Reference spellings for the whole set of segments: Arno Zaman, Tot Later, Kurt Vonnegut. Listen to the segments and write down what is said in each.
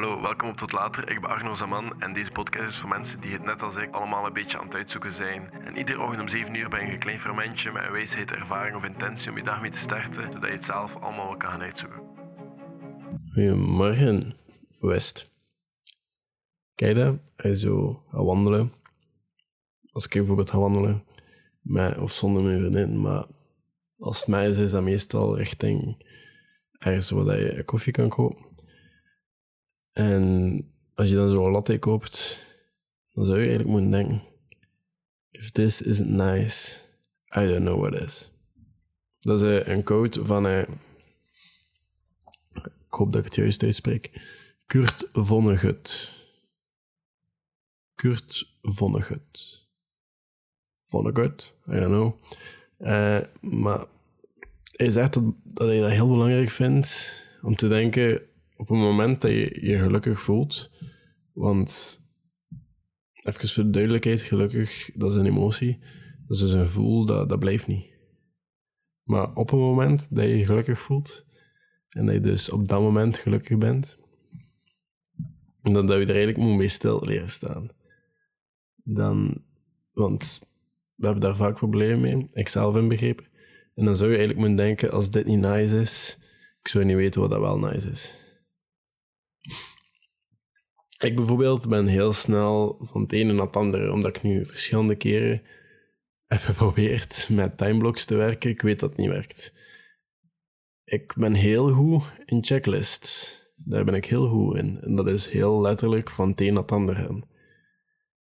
Hallo, welkom op Tot Later. Ik ben Arno Zaman en deze podcast is voor mensen die het net als ik allemaal een beetje aan het uitzoeken zijn. En iedere ochtend om 7 uur ben ik een klein fermentje met een wijsheid, ervaring of intentie om je dag mee te starten, zodat je het zelf allemaal wel kan gaan uitzoeken. Goedemorgen, West. Kijk daar, hij zo gaat wandelen. Als ik bijvoorbeeld ga wandelen, met of zonder mijn vriendin, maar als het mij is, is dat meestal richting ergens waar je koffie kan kopen. En als je dan zo'n latte koopt, dan zou je eigenlijk moeten denken, if this isn't nice, I don't know what is. Dat is een quote van, ik hoop dat ik het juist uitspreek, Kurt Vonnegut. Kurt Vonnegut. Vonnegut, I don't know. Maar hij zegt dat hij dat heel belangrijk vindt om te denken op een moment dat je je gelukkig voelt, want, even voor de duidelijkheid, gelukkig, dat is een emotie, dat is dus een gevoel, dat blijft niet. Maar op een moment dat je je gelukkig voelt, en dat je dus op dat moment gelukkig bent, dat je er eigenlijk moet mee stil leren staan. Dan, want we hebben daar vaak problemen mee, ikzelf inbegrepen, en dan zou je eigenlijk moeten denken, als dit niet nice is, ik zou niet weten wat dat wel nice is. Ik bijvoorbeeld ben heel snel van het ene naar het andere, omdat ik nu verschillende keren heb geprobeerd met timeblocks te werken. Ik weet dat het niet werkt. Ik ben heel goed in checklists. Daar ben ik heel goed in. En dat is heel letterlijk van het een naar het ander gaan.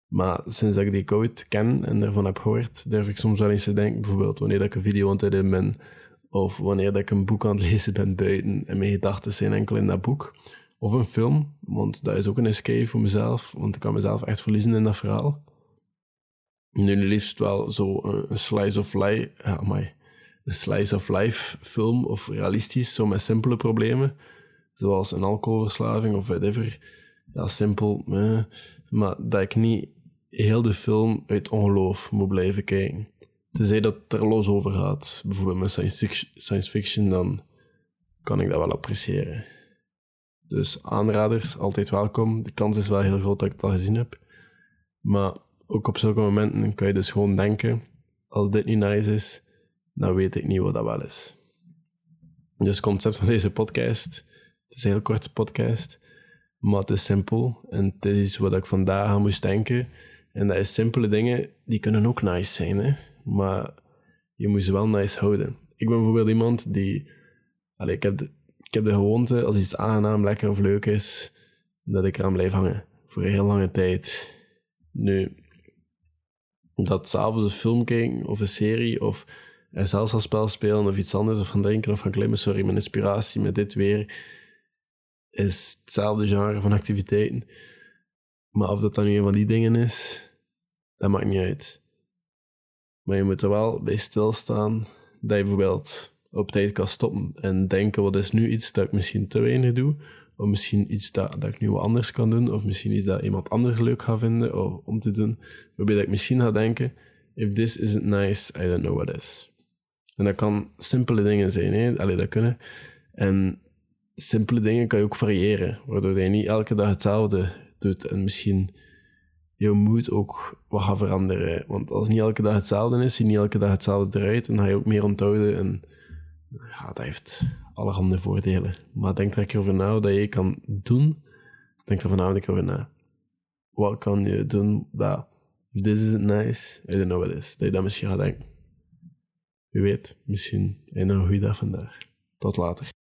Maar sinds dat ik die code ken en daarvan heb gehoord, durf ik soms wel eens te denken, bijvoorbeeld wanneer ik een video aan het editen ben, of wanneer ik een boek aan het lezen ben buiten en mijn gedachten zijn enkel in dat boek. Of een film, want dat is ook een escape voor mezelf, want ik kan mezelf echt verliezen in dat verhaal. Nu liefst wel zo een slice of life, een slice of life film, of realistisch, zo met simpele problemen, zoals een alcoholverslaving of whatever. Ja, simpel, maar dat ik niet heel de film uit ongeloof moet blijven kijken. Tenzij dat het er los over gaat, bijvoorbeeld met science fiction, dan kan ik dat wel appreciëren. Dus aanraders, altijd welkom. De kans is wel heel groot dat ik het al gezien heb. Maar ook op zulke momenten kan je dus gewoon denken, als dit niet nice is, dan weet ik niet wat dat wel is. Dus het concept van deze podcast, het is een heel korte podcast, maar het is simpel. En het is iets wat ik vandaag aan moest denken. En dat is simpele dingen, die kunnen ook nice zijn, hè? Maar je moet ze wel nice houden. Ik ben bijvoorbeeld iemand die... Ik heb de gewoonte, als iets aangenaam, lekker of leuk is, dat ik eraan blijf hangen. Voor een heel lange tijd. Nu, dat s'avonds een film kijken, of een serie, of zelfs een spel spelen, of iets anders, of gaan drinken, of gaan klimmen. Sorry, mijn inspiratie met dit weer is hetzelfde genre van activiteiten. Maar of dat dan nu een van die dingen is, dat maakt niet uit. Maar je moet er wel bij stilstaan, dat je bijvoorbeeld op tijd kan stoppen en denken, wat is nu iets dat ik misschien te weinig doe, of misschien iets dat ik nu wat anders kan doen, of misschien iets dat iemand anders leuk gaat vinden om te doen, waarbij dat ik misschien ga denken, if this isn't nice, I don't know what is. En dat kan simpele dingen zijn, hè? Allee, dat kunnen. En simpele dingen kan je ook variëren, waardoor je niet elke dag hetzelfde doet en misschien je mood ook wat gaat veranderen. Want als niet elke dag hetzelfde is, zie je niet elke dag hetzelfde eruit en ga je ook meer onthouden en ja, dat heeft allerhande voordelen. Maar denk er een keer over na dat je kan doen. Denk er vanavond een keer over na. Wat kan je doen dat, if this isn't nice, I don't know what it is. Dat je dat misschien gaat denken. Wie weet, misschien een goede dag vandaag. Tot later.